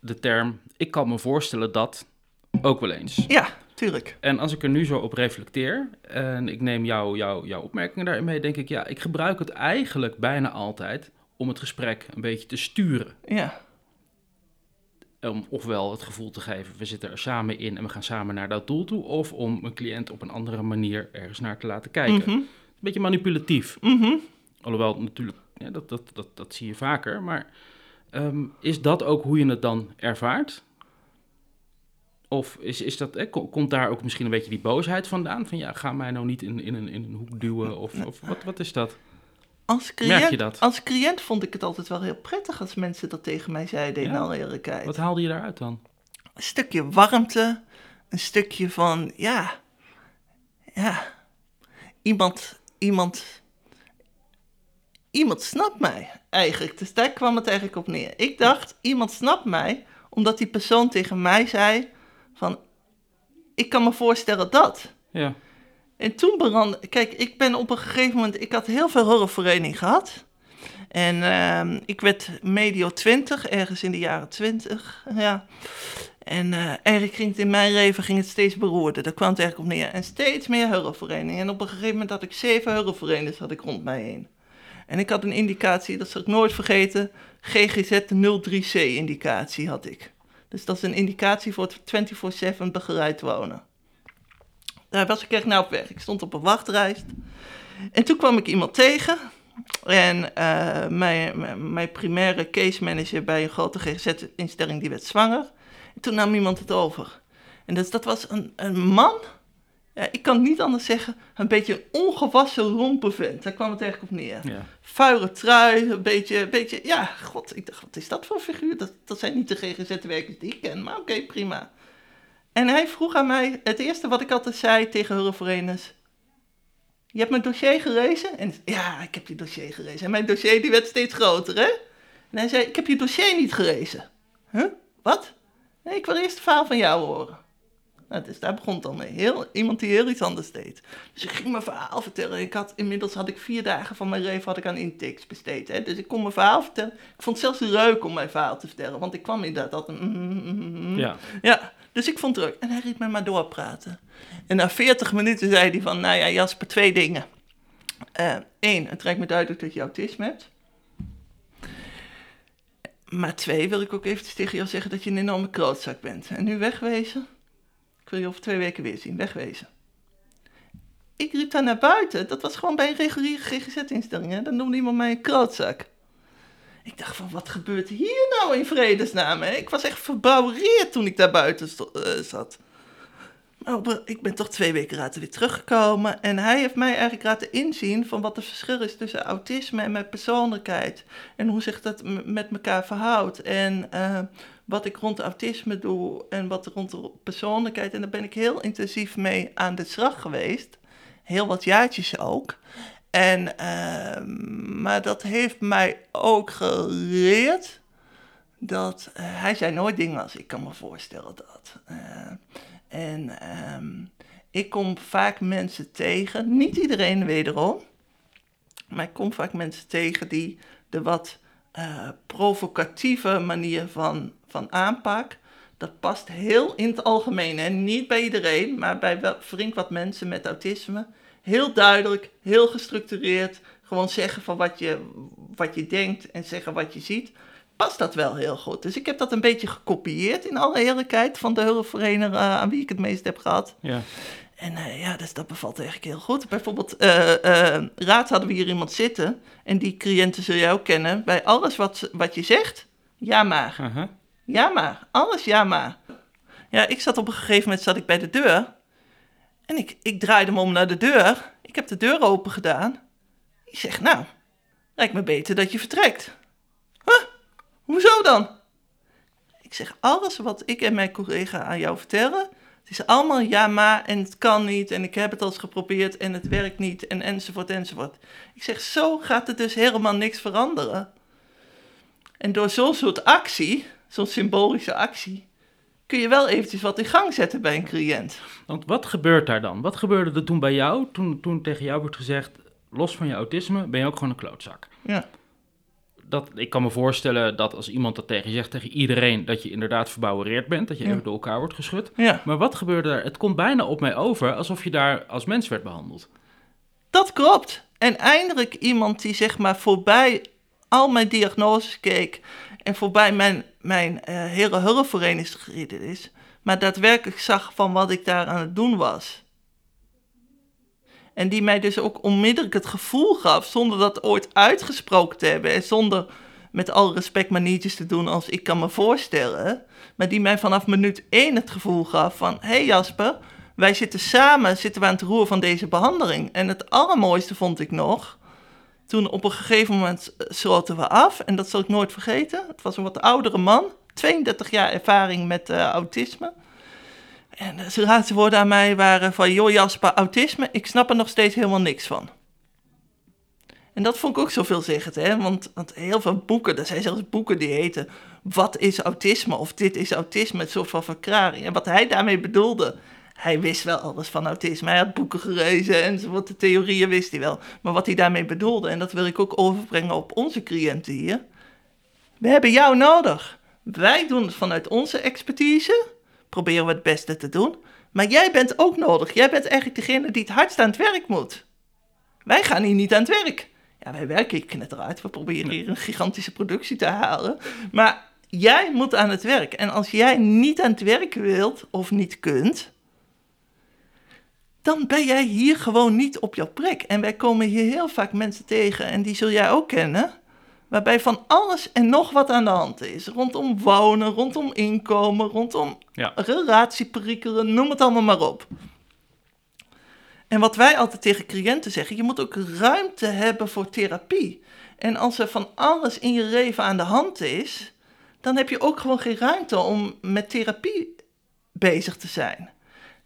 de term... Ik kan me voorstellen dat ook wel eens. Ja, tuurlijk. En als ik er nu zo op reflecteer... En ik neem jouw opmerkingen daarin mee... Denk ik, ja, ik gebruik het eigenlijk bijna altijd... om het gesprek een beetje te sturen. Ja. Om ofwel het gevoel te geven, we zitten er samen in en we gaan samen naar dat doel toe. Of om een cliënt op een andere manier ergens naar te laten kijken. Mm-hmm. Een beetje manipulatief. Mm-hmm. Alhoewel, natuurlijk, ja, dat zie je vaker. Maar is dat ook hoe je het dan ervaart? Of is dat, komt daar ook misschien een beetje die boosheid vandaan? Van ja, ga mij nou niet in een hoek duwen? Of wat is dat? Merk je dat? Als cliënt vond ik het altijd wel heel prettig als mensen dat tegen mij zeiden, in alle eerlijkheid. Wat haalde je daaruit dan? Een stukje warmte, een stukje van, iemand snapt mij eigenlijk. Dus daar kwam het eigenlijk op neer. Ik dacht, iemand snapt mij, omdat die persoon tegen mij zei van, ik kan me voorstellen dat. Ja. En toen brandde... Kijk, ik ben op een gegeven moment... Ik had heel veel horrorvereniging gehad. En ik werd medio 20, ergens in de jaren 20. Ja. En eigenlijk ging het in mijn leven steeds beroerder. Daar kwam het eigenlijk op neer. En steeds meer horrorvereniging. En op een gegeven moment had ik 7 horrorverenigingen rond mij heen. En ik had een indicatie, dat zal ik nooit vergeten... GGZ 03C-indicatie had ik. Dus dat is een indicatie voor het 24/7 begeleid wonen. Daar was ik echt op weg. Ik stond op een wachtlijst. En toen kwam ik iemand tegen. En mijn primaire case manager bij een grote GGZ-instelling, die werd zwanger. En toen nam iemand het over. En dus dat was een man, ja, ik kan het niet anders zeggen, een beetje een ongewassen rompenvent. Daar kwam het eigenlijk op neer. Ja. Vuile trui, een beetje, ja, god, ik dacht, wat is dat voor figuur? Dat zijn niet de GGZ-werkers die ik ken, maar oké, prima. En hij vroeg aan mij, het eerste wat ik altijd zei tegen hulpverleners: je hebt mijn dossier gelezen? En ja, ik heb je dossier gelezen. En mijn dossier die werd steeds groter, hè? En hij zei, ik heb je dossier niet gelezen. Huh? Wat? Nee, ik wil eerst het verhaal van jou horen. Nou, dus daar begon het al mee. Iemand die heel iets anders deed. Dus ik ging mijn verhaal vertellen. Inmiddels had ik 4 dagen van mijn leven aan intakes besteed. Hè? Dus ik kon mijn verhaal vertellen. Ik vond het zelfs leuk om mijn verhaal te vertellen. Want ik kwam inderdaad altijd... Ja. Dus ik vond het druk. En hij riep mij maar doorpraten. En na 40 minuten zei hij van... Nou ja, Jasper, 2 dingen. 1, het lijkt me duidelijk dat je autisme hebt. Maar 2, wil ik ook even tegen jou zeggen dat je een enorme klootzak bent. En nu wegwezen. Ik wil je over 2 weken weer zien. Wegwezen. Ik riep daar naar buiten. Dat was gewoon bij een reguliere GGZ-instelling. Hè? Dan noemde iemand mij een klootzak. Ik dacht van, wat gebeurt hier nou in vredesnaam? Hè? Ik was echt verbouwereerd toen ik daar buiten zat. Maar ik ben toch 2 weken later weer teruggekomen. En hij heeft mij eigenlijk laten inzien van wat het verschil is tussen autisme en mijn persoonlijkheid. En hoe zich dat met elkaar verhoudt. En wat ik rond autisme doe en wat rond de persoonlijkheid. En daar ben ik heel intensief mee aan de slag geweest. Heel wat jaartjes ook. En, maar dat heeft mij ook geleerd dat... hij zei nooit dingen als, ik kan me voorstellen dat. Ik kom vaak mensen tegen, niet iedereen wederom, maar ik kom vaak mensen tegen die de wat provocatieve manier van aanpak... Dat past heel in het algemeen, hè? Niet bij iedereen, maar bij wel flink wat mensen met autisme... Heel duidelijk, heel gestructureerd, gewoon zeggen van wat je denkt en zeggen wat je ziet, past dat wel heel goed. Dus ik heb dat een beetje gekopieerd, in alle eerlijkheid, van de hulpverlener aan wie ik het meest heb gehad. Ja. En dus dat bevalt eigenlijk heel goed. Bijvoorbeeld, raad hadden we hier iemand zitten, en die cliënten zul jij ook kennen, bij alles wat je zegt, ja maar. Uh-huh. Ja maar, alles ja maar. Ja, ik zat op een gegeven moment bij de deur. En ik draaide me om naar de deur. Ik heb de deur open gedaan. Ik zeg, nou, lijkt me beter dat je vertrekt. Huh? Hoezo dan? Ik zeg, alles wat ik en mijn collega aan jou vertellen... Het is allemaal ja, maar en het kan niet en ik heb het al eens geprobeerd... en het werkt niet en enzovoort. Ik zeg, zo gaat er dus helemaal niks veranderen. En door zo'n soort actie, zo'n symbolische actie... kun je wel eventjes wat in gang zetten bij een cliënt. Want wat gebeurt daar dan? Wat gebeurde er toen bij jou, toen tegen jou wordt gezegd... los van je autisme ben je ook gewoon een klootzak? Ja. Ik kan me voorstellen dat als iemand dat tegen je zegt, tegen iedereen... dat je inderdaad verbouwereerd bent, dat je even door elkaar wordt geschud. Ja. Maar wat gebeurde er? Het komt bijna op mij over alsof je daar als mens werd behandeld. Dat klopt. En eindelijk iemand die voorbij al mijn diagnoses keek en voorbij mijn hele hulpverleningsgeschiedenis, maar daadwerkelijk zag van wat ik daar aan het doen was. En die mij dus ook onmiddellijk het gevoel gaf, zonder dat ooit uitgesproken te hebben en zonder met alle respect maniertjes te doen als ik kan me voorstellen, maar die mij vanaf minuut 1 het gevoel gaf van, hey Jasper, wij zitten we aan het roer van deze behandeling. En het allermooiste vond ik nog, toen op een gegeven moment sloten we af, en dat zal ik nooit vergeten, het was een wat oudere man, 32 jaar ervaring met autisme. En zijn laatste woorden aan mij waren van, joh Jasper, autisme, ik snap er nog steeds helemaal niks van. En dat vond ik ook zo veelzeggend, hè? Want heel veel boeken, er zijn zelfs boeken die heten Wat is autisme? Of Dit is autisme, een soort van verklaring. En wat hij daarmee bedoelde, hij wist wel alles van autisme. Hij had boeken gelezen enzovoort, de theorieën wist hij wel. Maar wat hij daarmee bedoelde, en dat wil ik ook overbrengen op onze cliënten hier. We hebben jou nodig. Wij doen het vanuit onze expertise, proberen we het beste te doen. Maar jij bent ook nodig. Jij bent eigenlijk degene die het hardst aan het werk moet. Wij gaan hier niet aan het werk. Ja, wij werken knetteruit. We proberen hier een gigantische productie te halen. Maar jij moet aan het werk. En als jij niet aan het werk wilt of niet kunt, dan ben jij hier gewoon niet op jouw plek. En wij komen hier heel vaak mensen tegen, en die zul jij ook kennen, waarbij van alles en nog wat aan de hand is. Rondom wonen, rondom inkomen, rondom relatieperikelen, noem het allemaal maar op. En wat wij altijd tegen cliënten zeggen, je moet ook ruimte hebben voor therapie. En als er van alles in je leven aan de hand is, dan heb je ook gewoon geen ruimte om met therapie bezig te zijn.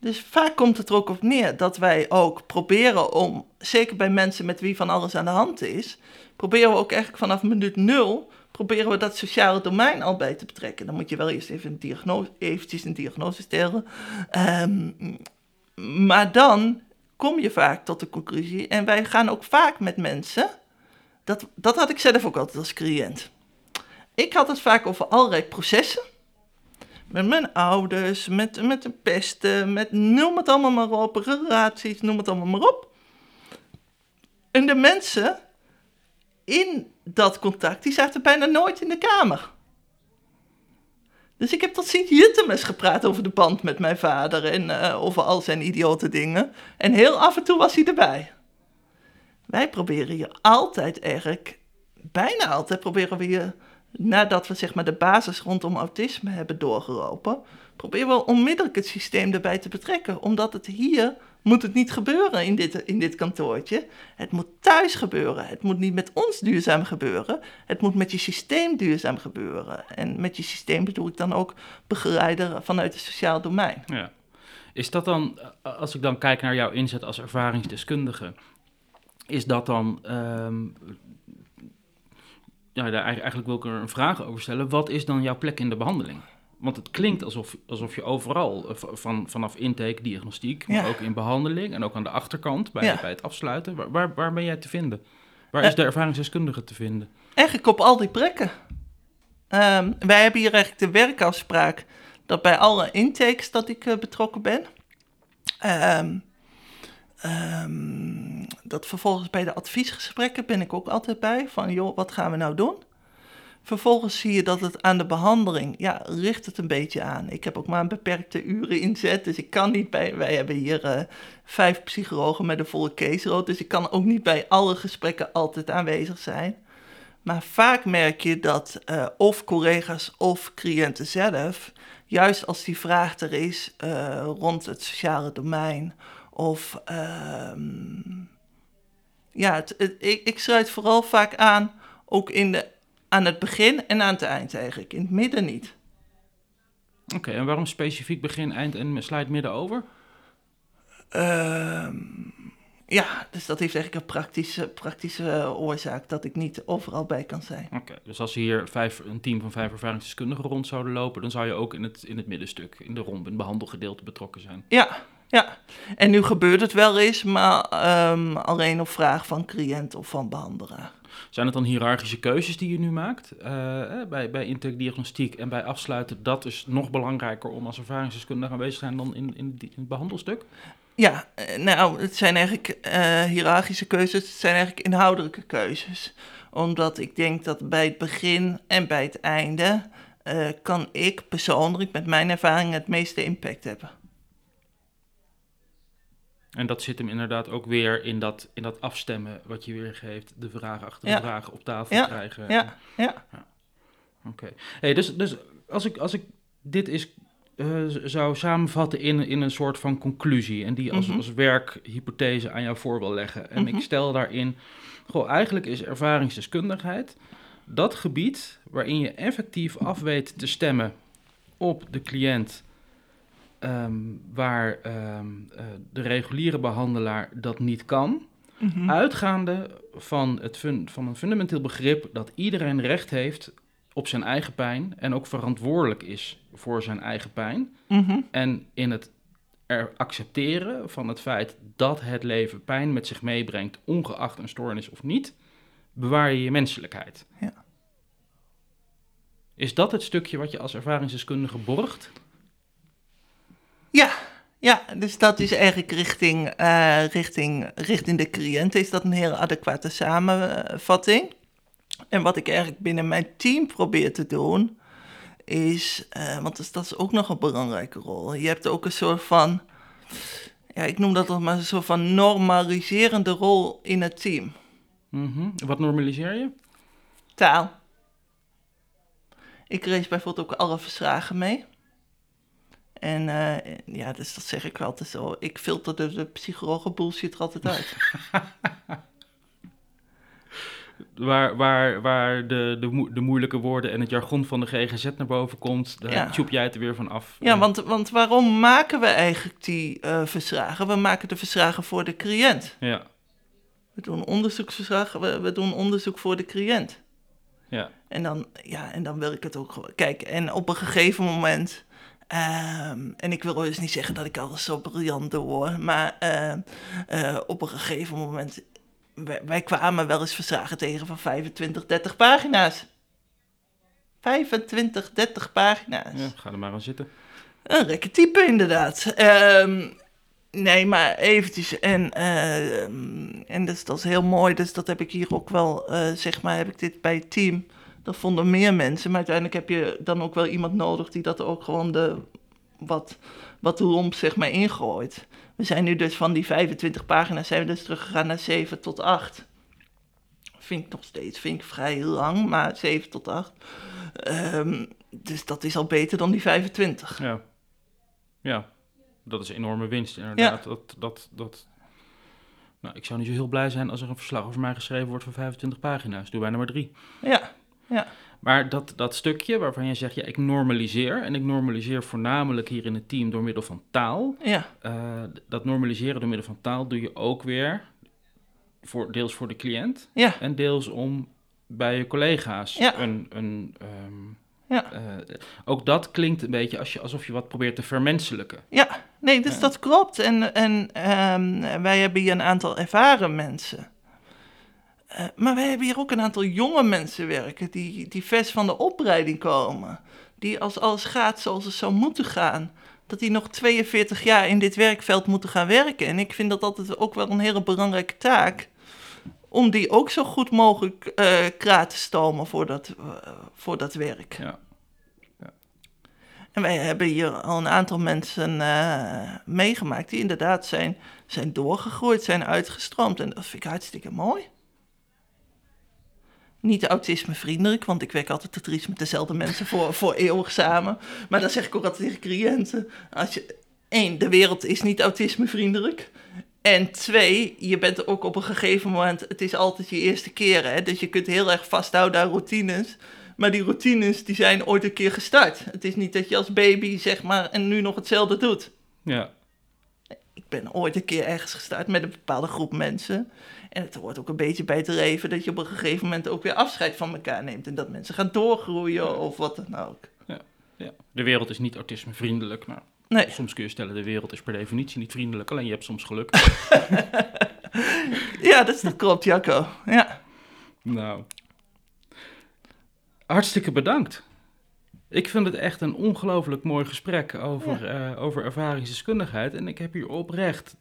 Dus vaak komt het er ook op neer dat wij ook proberen om, zeker bij mensen met wie van alles aan de hand is, proberen we ook eigenlijk vanaf minuut 0, proberen we dat sociale domein al bij te betrekken. Dan moet je wel eerst even een diagnose stellen. Maar dan kom je vaak tot de conclusie, en wij gaan ook vaak met mensen, dat had ik zelf ook altijd als cliënt. Ik had het vaak over allerlei processen, met mijn ouders, met de pesten, met noem het allemaal maar op, relaties, noem het allemaal maar op. En de mensen in dat contact, die zaten bijna nooit in de kamer. Dus ik heb tot Sint-Juttemus gepraat over de band met mijn vader en over al zijn idiote dingen. En heel af en toe was hij erbij. Wij proberen hier altijd eigenlijk, bijna altijd proberen we hier, nadat we zeg maar de basis rondom autisme hebben doorgelopen, proberen we onmiddellijk het systeem erbij te betrekken. Omdat het hier, moet het niet gebeuren in dit kantoortje. Het moet thuis gebeuren. Het moet niet met ons duurzaam gebeuren. Het moet met je systeem duurzaam gebeuren. En met je systeem bedoel ik dan ook begeleider vanuit het sociaal domein. Ja. Is dat dan, als ik dan kijk naar jouw inzet als ervaringsdeskundige, is dat dan, daar eigenlijk wil ik er een vraag over stellen. Wat is dan jouw plek in de behandeling? Want het klinkt alsof je overal, vanaf intake, diagnostiek, maar ook in behandeling en ook aan de achterkant, bij het afsluiten. Waar ben jij te vinden? Waar is de ervaringsdeskundige te vinden? Eigenlijk op al die plekken. Wij hebben hier eigenlijk de werkafspraak dat bij alle intakes dat ik betrokken ben. Dat vervolgens bij de adviesgesprekken ben ik ook altijd bij, van joh, wat gaan we nou doen? Vervolgens zie je dat het aan de behandeling, richt het een beetje aan. Ik heb ook maar een beperkte uren inzet, dus ik kan niet bij... Wij hebben hier 5 psychologen met een volle caseload, dus ik kan ook niet bij alle gesprekken altijd aanwezig zijn. Maar vaak merk je dat of collega's of cliënten zelf, juist als die vraag er is rond het sociale domein, of... ik sluit vooral vaak aan, ook aan het begin en aan het eind eigenlijk. In het midden niet. Oké, en waarom specifiek begin, eind en sluit midden over? Dus dat heeft eigenlijk een praktische oorzaak dat ik niet overal bij kan zijn. Oké, dus als hier een team van 5 ervaringsdeskundigen rond zouden lopen, dan zou je ook in het middenstuk, in de romp, in het behandelgedeelte betrokken zijn. Ja, Ja, en nu gebeurt het wel eens, maar alleen op vraag van cliënt of van behandelaar. Zijn het dan hiërarchische keuzes die je nu maakt bij intake diagnostiek en bij afsluiten? Dat is nog belangrijker om als ervaringsdeskundige aanwezig te zijn dan in het behandelstuk? Ja, nou, het zijn eigenlijk hiërarchische keuzes, het zijn eigenlijk inhoudelijke keuzes. Omdat ik denk dat bij het begin en bij het einde kan ik persoonlijk met mijn ervaring het meeste impact hebben. En dat zit hem inderdaad ook weer in dat afstemmen wat je weergeeft, de vragen achter de vragen op tafel krijgen. Ja. Oké. Hey, dus als ik dit is zou samenvatten in een soort van conclusie en die als werkhypothese aan jou voor wil leggen. En ik stel daarin, eigenlijk is ervaringsdeskundigheid dat gebied waarin je effectief af weet te stemmen op de cliënt. Waar de reguliere behandelaar dat niet kan. Mm-hmm. Uitgaande van, van een fundamenteel begrip dat iedereen recht heeft op zijn eigen pijn en ook verantwoordelijk is voor zijn eigen pijn. Mm-hmm. En in het accepteren van het feit dat het leven pijn met zich meebrengt, ongeacht een stoornis of niet, bewaar je je menselijkheid. Ja. Is dat het stukje wat je als ervaringsdeskundige borgt? Ja, dus dat is eigenlijk richting de cliënt is dat een heel adequate samenvatting. En wat ik eigenlijk binnen mijn team probeer te doen, is, want dat is ook nog een belangrijke rol. Je hebt ook een soort van, ja, ik noem dat maar een soort van normaliserende rol in het team. Mm-hmm. Wat normaliseer je? Taal. Ik lees bijvoorbeeld ook alle verslagen mee. En dus dat zeg ik altijd zo. Ik filter de psychologenbullshit er altijd uit. Waar de moeilijke woorden en het jargon van de GGZ naar boven komt, daar tjoep jij het er weer van af. Ja, want waarom maken we eigenlijk die verslagen? We maken de verslagen voor de cliënt. Ja. We doen onderzoeksverslagen, we doen onderzoek voor de cliënt. Ja. En dan wil ik het ook... Kijk, en op een gegeven moment... En ik wil dus niet zeggen dat ik alles zo briljant doe hoor, maar op een gegeven moment, wij kwamen wel eens verslagen tegen van 25, 30 pagina's. 25, 30 pagina's. Ja, ga er maar aan zitten. Een lekker type inderdaad. Nee, maar eventjes. En dus, dat is heel mooi, dus dat heb ik hier ook wel, heb ik dit bij het team... Dat vonden meer mensen, maar uiteindelijk heb je dan ook wel iemand nodig die dat ook gewoon wat romp ingooit. We zijn nu dus van die 25 pagina's zijn we dus teruggegaan naar 7 tot 8. Vind ik nog steeds, vrij lang, maar 7 tot 8. Dus dat is al beter dan die 25. Ja. Dat is een enorme winst inderdaad. Ja. Dat... Nou, ik zou niet zo heel blij zijn als er een verslag over mij geschreven wordt van 25 pagina's. Doe bijna maar 3. Ja. Maar dat stukje waarvan je zegt, ja, ik normaliseer. En ik normaliseer voornamelijk hier in het team door middel van taal. Ja. Dat normaliseren door middel van taal doe je ook weer, deels voor de cliënt. Ja. En deels om bij je collega's ook dat klinkt een beetje alsof je wat probeert te vermenselijken. Ja, nee, dus dat klopt. En wij hebben hier een aantal ervaren mensen. Maar wij hebben hier ook een aantal jonge mensen werken die vers van de opleiding komen. Die als alles gaat zoals het zou moeten gaan, dat die nog 42 jaar in dit werkveld moeten gaan werken. En ik vind dat altijd ook wel een hele belangrijke taak. Om die ook zo goed mogelijk klaar te stomen voor dat werk. Ja. Ja. En wij hebben hier al een aantal mensen meegemaakt die inderdaad zijn doorgegroeid, zijn uitgestroomd. En dat vind ik hartstikke mooi. Niet autismevriendelijk, want ik werk altijd het triest met dezelfde mensen voor eeuwig samen. Maar dan zeg ik ook altijd tegen cliënten. De wereld is niet autismevriendelijk. En 2, je bent ook op een gegeven moment, het is altijd je eerste keer. Hè? Dus je kunt heel erg vasthouden aan routines. Maar die routines die zijn ooit een keer gestart. Het is niet dat je als baby en nu nog hetzelfde doet. Ja. Ik ben ooit een keer ergens gestart met een bepaalde groep mensen. En het hoort ook een beetje bij het leven dat je op een gegeven moment ook weer afscheid van elkaar neemt. En dat mensen gaan doorgroeien of wat dan ook. Ja. De wereld is niet autismevriendelijk, maar... Nee. Soms kun je stellen, de wereld is per definitie niet vriendelijk, alleen je hebt soms geluk. Ja, dat klopt, Jacco. Ja. Nou, hartstikke bedankt. Ik vind het echt een ongelooflijk mooi gesprek over, over ervaringsdeskundigheid. En ik heb hier oprecht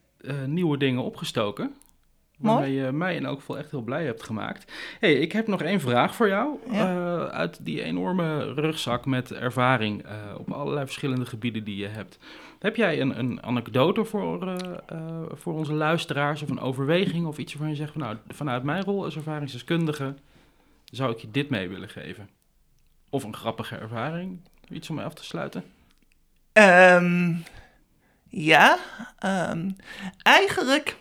nieuwe dingen opgestoken. Waarmee je mij in elk geval echt heel blij hebt gemaakt. Hey, ik heb nog één vraag voor jou. Ja. Uit die enorme rugzak met ervaring op allerlei verschillende gebieden die je hebt. Heb jij een anekdote voor onze luisteraars of een overweging of iets waarvan je zegt, nou, vanuit mijn rol als ervaringsdeskundige zou ik je dit mee willen geven? Of een grappige ervaring, iets om mee af te sluiten? Eigenlijk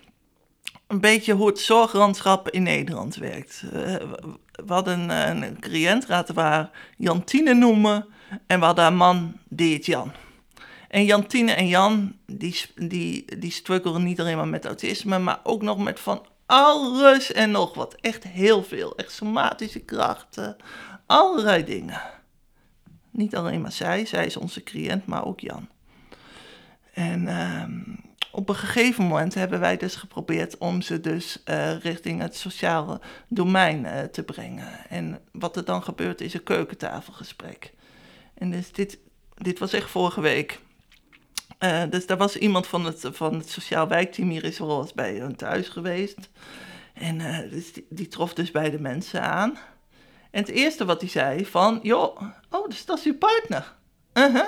een beetje hoe het zorglandschap in Nederland werkt. We hadden een cliëntraad waar Jantine noemen en we hadden haar man, die het Jan. En Jantine en Jan, die struggelen niet alleen maar met autisme, maar ook nog met van alles en nog wat. Echt heel veel, echt somatische krachten, allerlei dingen. Niet alleen maar zij is onze cliënt, maar ook Jan. En op een gegeven moment hebben wij dus geprobeerd om ze dus richting het sociale domein te brengen. En wat er dan gebeurt is een keukentafelgesprek. En dus dit was echt vorige week. Dus daar was iemand van het sociaal wijkteam hier is wel eens bij hun thuis geweest. En dus die trof dus bij de mensen aan. En het eerste wat hij zei van, joh, dus dat is uw partner. Uh-huh.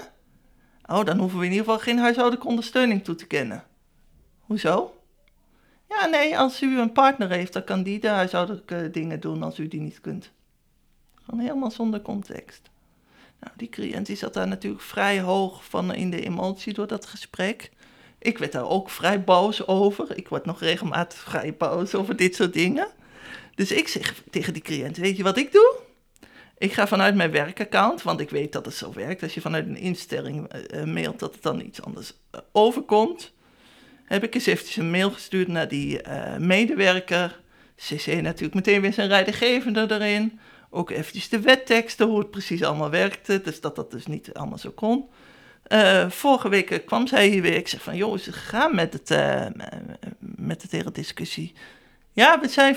Oh, dan hoeven we in ieder geval geen huishoudelijke ondersteuning toe te kennen. Hoezo? Ja, nee, als u een partner heeft, dan kan die de huishoudelijke dingen doen als u die niet kunt. Gewoon helemaal zonder context. Nou, die cliënt die zat daar natuurlijk vrij hoog van in de emotie door dat gesprek. Ik werd daar ook vrij boos over. Ik word nog regelmatig vrij boos over dit soort dingen. Dus ik zeg tegen die cliënt, weet je wat ik doe? Ik ga vanuit mijn werkaccount, want ik weet dat het zo werkt. Als je vanuit een instelling mailt dat het dan iets anders overkomt. Heb ik eens eventjes een mail gestuurd naar die medewerker. CC natuurlijk meteen weer zijn rijdergevende erin. Ook eventjes de wetteksten, hoe het precies allemaal werkte. Dus dat dus niet allemaal zo kon. Vorige week kwam zij hier weer. Ik zeg van, joh, is het gegaan met de hele discussie? Ja, we zijn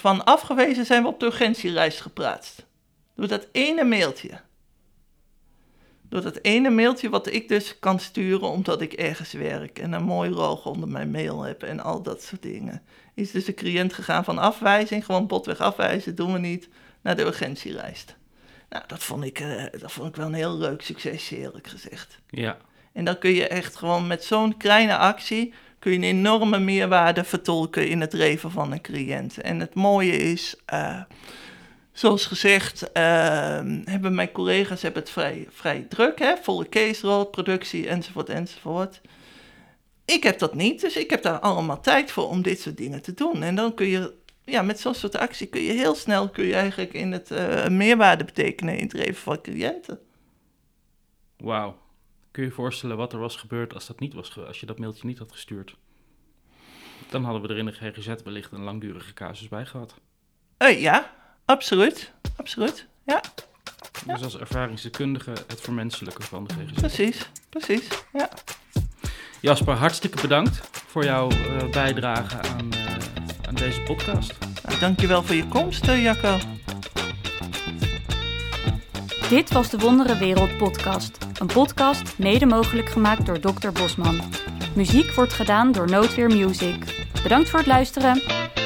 van afgewezen zijn we op de urgentiereis geplaatst. Door dat ene mailtje. Door dat ene mailtje wat ik dus kan sturen omdat ik ergens werk. En een mooi roog onder mijn mail heb en al dat soort dingen. Is dus de cliënt gegaan van afwijzing, gewoon botweg afwijzen, doen we niet, naar de urgentiereis. Nou, dat vond ik wel een heel leuk succesje, eerlijk gezegd. Ja. En dan kun je echt gewoon met zo'n kleine actie kun je een enorme meerwaarde vertolken in het leven van een cliënt. En het mooie is, zoals gezegd, hebben mijn collega's het vrij druk, hè? Volle caseload, productie enzovoort. Ik heb dat niet, dus ik heb daar allemaal tijd voor om dit soort dingen te doen. En dan kun je, ja, met zo'n soort actie kun je heel snel eigenlijk in het meerwaarde betekenen in het leven van cliënten. Wauw. Kun je je voorstellen wat er was gebeurd als je dat mailtje niet had gestuurd? Dan hadden we er in de GGZ wellicht een langdurige casus bij gehad. Ja, absoluut. Absoluut, ja. Dus als ervaringsdeskundige het vermenselijken van de GGZ. Precies, ja. Jasper, hartstikke bedankt voor jouw bijdrage aan deze podcast. Nou, dankjewel voor je komst, Jacco. Dit was de Wonderen Wereld podcast. Een podcast mede mogelijk gemaakt door Dr. Bosman. Muziek wordt gedaan door Noodweer Music. Bedankt voor het luisteren.